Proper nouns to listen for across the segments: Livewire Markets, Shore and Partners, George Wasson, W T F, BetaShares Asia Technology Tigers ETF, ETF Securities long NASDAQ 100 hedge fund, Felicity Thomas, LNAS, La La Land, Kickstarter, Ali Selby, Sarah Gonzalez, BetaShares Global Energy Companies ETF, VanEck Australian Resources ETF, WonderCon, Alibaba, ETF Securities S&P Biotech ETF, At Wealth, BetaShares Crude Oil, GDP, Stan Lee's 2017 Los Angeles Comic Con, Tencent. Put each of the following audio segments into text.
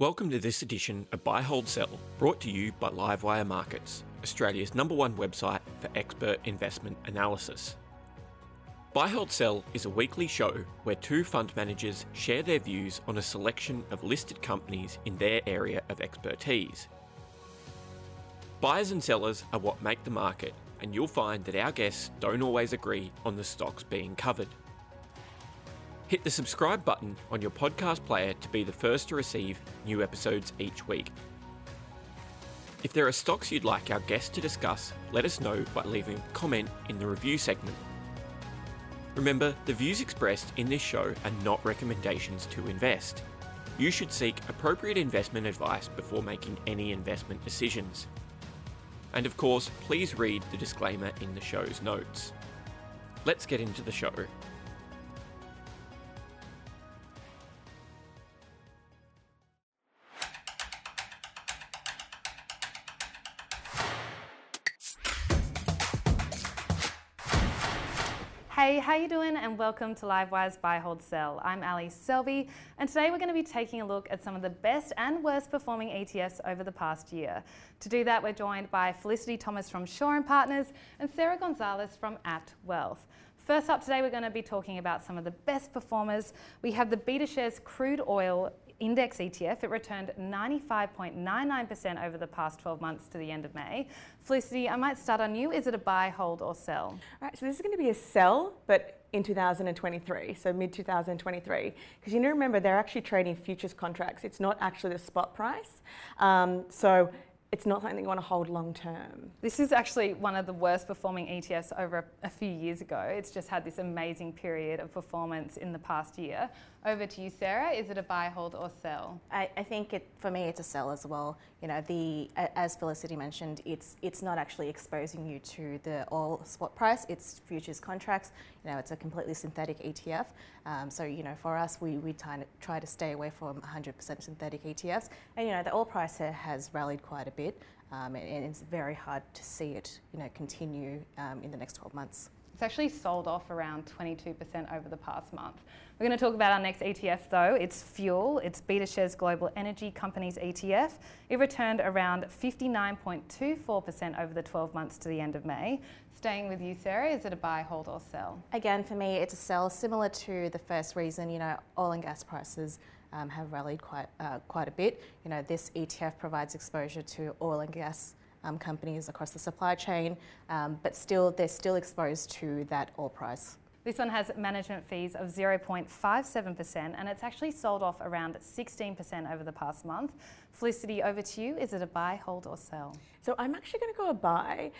Welcome to this edition of Buy Hold Sell, brought to you by Livewire Markets, Australia's #1 website for expert investment analysis. Buy Hold Sell is a weekly show where two fund managers share their views on a selection of listed companies in their area of expertise. Buyers and sellers are what make the market, and you'll find that our guests don't always agree on the stocks being covered. Hit the subscribe button on your podcast player to be the first to receive new episodes each week. If there are stocks you'd like our guests to discuss, let us know by leaving a comment in the review segment. Remember, the views expressed in this show are not recommendations to invest. You should seek appropriate investment advice before making any investment decisions. And of course, please read the disclaimer in the show's notes. Let's get into the show. Hey, how you doing? And welcome to Livewire's Buy Hold Sell. I'm Ali Selby, and today we're going to be taking a look at some of the best and worst performing ETFs over the past year. To do that, we're joined by Felicity Thomas from Shore and Partners and Sarah Gonzalez from At Wealth. First up today, we're going to be talking about some of the best performers. We have the BetaShares Crude Oil Index ETF. It returned 95.99% over the past 12 months to the end of May. Felicity, I might start on you. Is it a buy, hold or sell? All right, so this is going to be a sell, but in 2023, so mid-2023. Because you need to remember, they're actually trading futures contracts. It's not actually the spot price. So it's not something you want to hold long term. This is actually one of the worst performing ETFs over a few years ago. It's just had this amazing period of performance in the past year. Over to you, Sarah. Is it a buy, hold or sell? I think for me it's a sell as well. You know, as Felicity mentioned, it's not actually exposing you to the oil spot price. It's futures contracts. You know, it's a completely synthetic ETF. So you know, for us, we try to stay away from 100% synthetic ETFs. And you know, the oil price has rallied quite a bit. And it's very hard to see it, you know, continue in the next 12 months. It's actually sold off around 22% over the past month. We're going to talk about our next ETF though. It's Fuel. It's BetaShares Global Energy Companies ETF. It returned around 59.24% over the 12 months to the end of May. Staying with you, Sarah, is it a buy, hold or sell? Again, for me, it's a sell, similar to the first reason. You know, oil and gas prices have rallied quite a bit. You know, this ETF provides exposure to oil and gas companies across the supply chain, but still they're still exposed to that oil price. This one has management fees of 0.57%, and it's actually sold off around 16% over the past month. Felicity, over to you. Is it a buy, hold or sell? So I'm actually going to go a buy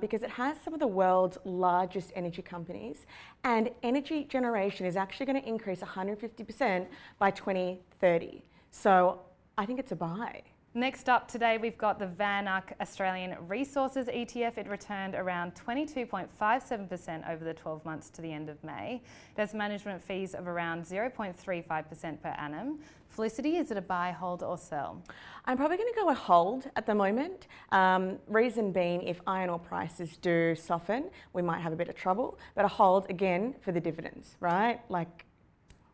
because it has some of the world's largest energy companies, and energy generation is actually going to increase 150% by 2030. So I think it's a buy. Next up today, we've got the VanEck Australian Resources ETF. It returned around 22.57% over the 12 months to the end of May. It has management fees of around 0.35% per annum. Felicity, is it a buy, hold or sell? I'm probably going to go a hold at the moment. Reason being, if iron ore prices do soften, we might have a bit of trouble. But a hold, again, for the dividends, right? Like,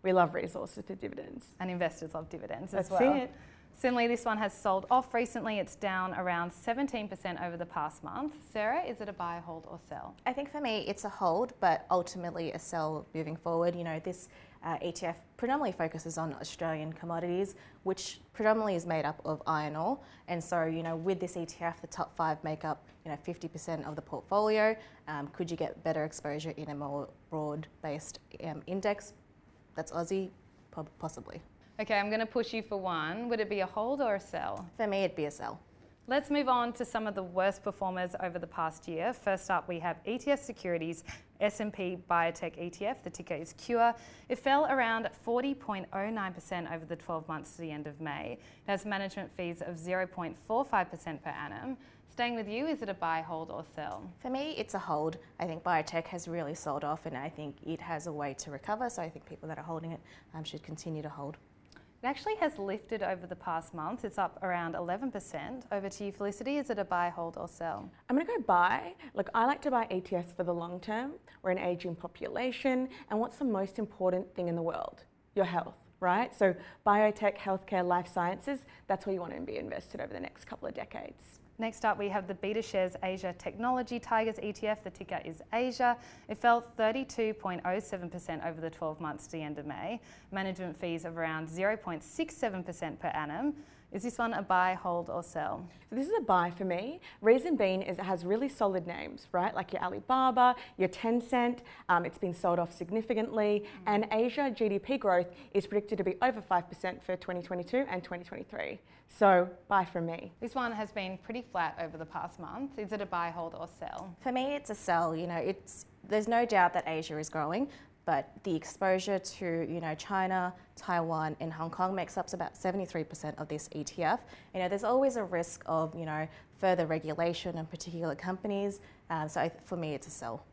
we love resources for dividends. And investors love dividends as well. That's it. Similarly, this one has sold off recently. It's down around 17% over the past month. Sarah, is it a buy, hold or sell? I think for me it's a hold, but ultimately a sell moving forward. You know, this ETF predominantly focuses on Australian commodities, which predominantly is made up of iron ore. And so, you know, with this ETF, the top five make up, you know, 50% of the portfolio. Could you get better exposure in a more broad-based index? That's Aussie, possibly. Okay, I'm going to push you for one. Would it be a hold or a sell? For me, it'd be a sell. Let's move on to some of the worst performers over the past year. First up, we have ETF Securities S&P Biotech ETF. The ticker is CURE. It fell around 40.09% over the 12 months to the end of May. It has management fees of 0.45% per annum. Staying with you, is it a buy, hold or sell? For me, it's a hold. I think biotech has really sold off, and I think it has a way to recover. So I think people that are holding it should continue to hold. It actually has lifted over the past month. It's up around 11%. Over to you, Felicity. Is it a buy, hold or sell? I'm going to go buy. Look, I like to buy ETFs for the long term. We're an aging population, and what's the most important thing in the world? Your health, right? So biotech, healthcare, life sciences, that's where you want to be invested over the next couple of decades. Next up, we have the BetaShares Asia Technology Tigers ETF. The ticker is Asia. It fell 32.07% over the 12 months to the end of May. Management fees of around 0.67% per annum. Is this one a buy, hold or sell? So this is a buy for me. Reason being is it has really solid names, right? Like your Alibaba, your Tencent. It's been sold off significantly. And Asia GDP growth is predicted to be over 5% for 2022 and 2023. So buy for me. This one has been pretty flat over the past month. Is it a buy, hold or sell? For me, it's a sell. You know, there's no doubt that Asia is growing. But the exposure to, you know, China, Taiwan and Hong Kong makes up about 73% of this ETF. You know, there's always a risk of, you know, further regulation on particular companies. So for me, it's a sell.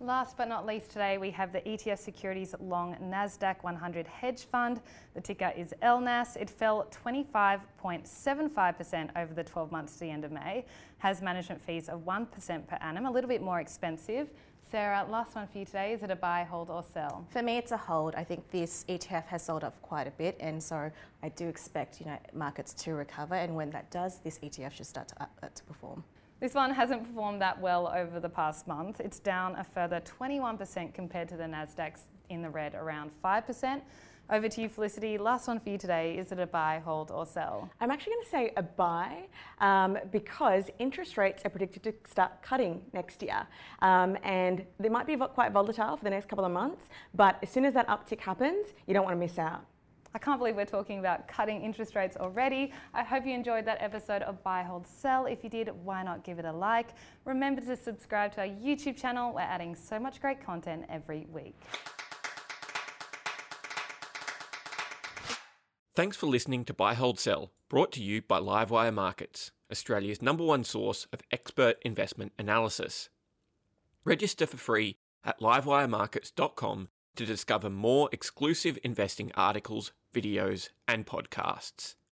Last but not least today, we have the ETF Securities long NASDAQ 100 hedge fund. The ticker is LNAS. It fell 25.75% over the 12 months to the end of May. Has management fees of 1% per annum, a little bit more expensive. Sarah, last one for you today. Is it a buy, hold or sell? For me, it's a hold. I think this ETF has sold off quite a bit, and so I do expect, you know, markets to recover, and when that does, this ETF should start to perform. This one hasn't performed that well over the past month. It's down a further 21% compared to the NASDAQ's in the red, around 5%. Over to you, Felicity. Last one for you today. Is it a buy, hold or sell? I'm actually going to say a buy because interest rates are predicted to start cutting next year. And they might be quite volatile for the next couple of months, but as soon as that uptick happens, you don't want to miss out. I can't believe we're talking about cutting interest rates already. I hope you enjoyed that episode of Buy, Hold, Sell. If you did, why not give it a like? Remember to subscribe to our YouTube channel. We're adding so much great content every week. Thanks for listening to Buy, Hold, Sell, brought to you by Livewire Markets, Australia's #1 source of expert investment analysis. Register for free at livewiremarkets.com to discover more exclusive investing articles, videos, and podcasts.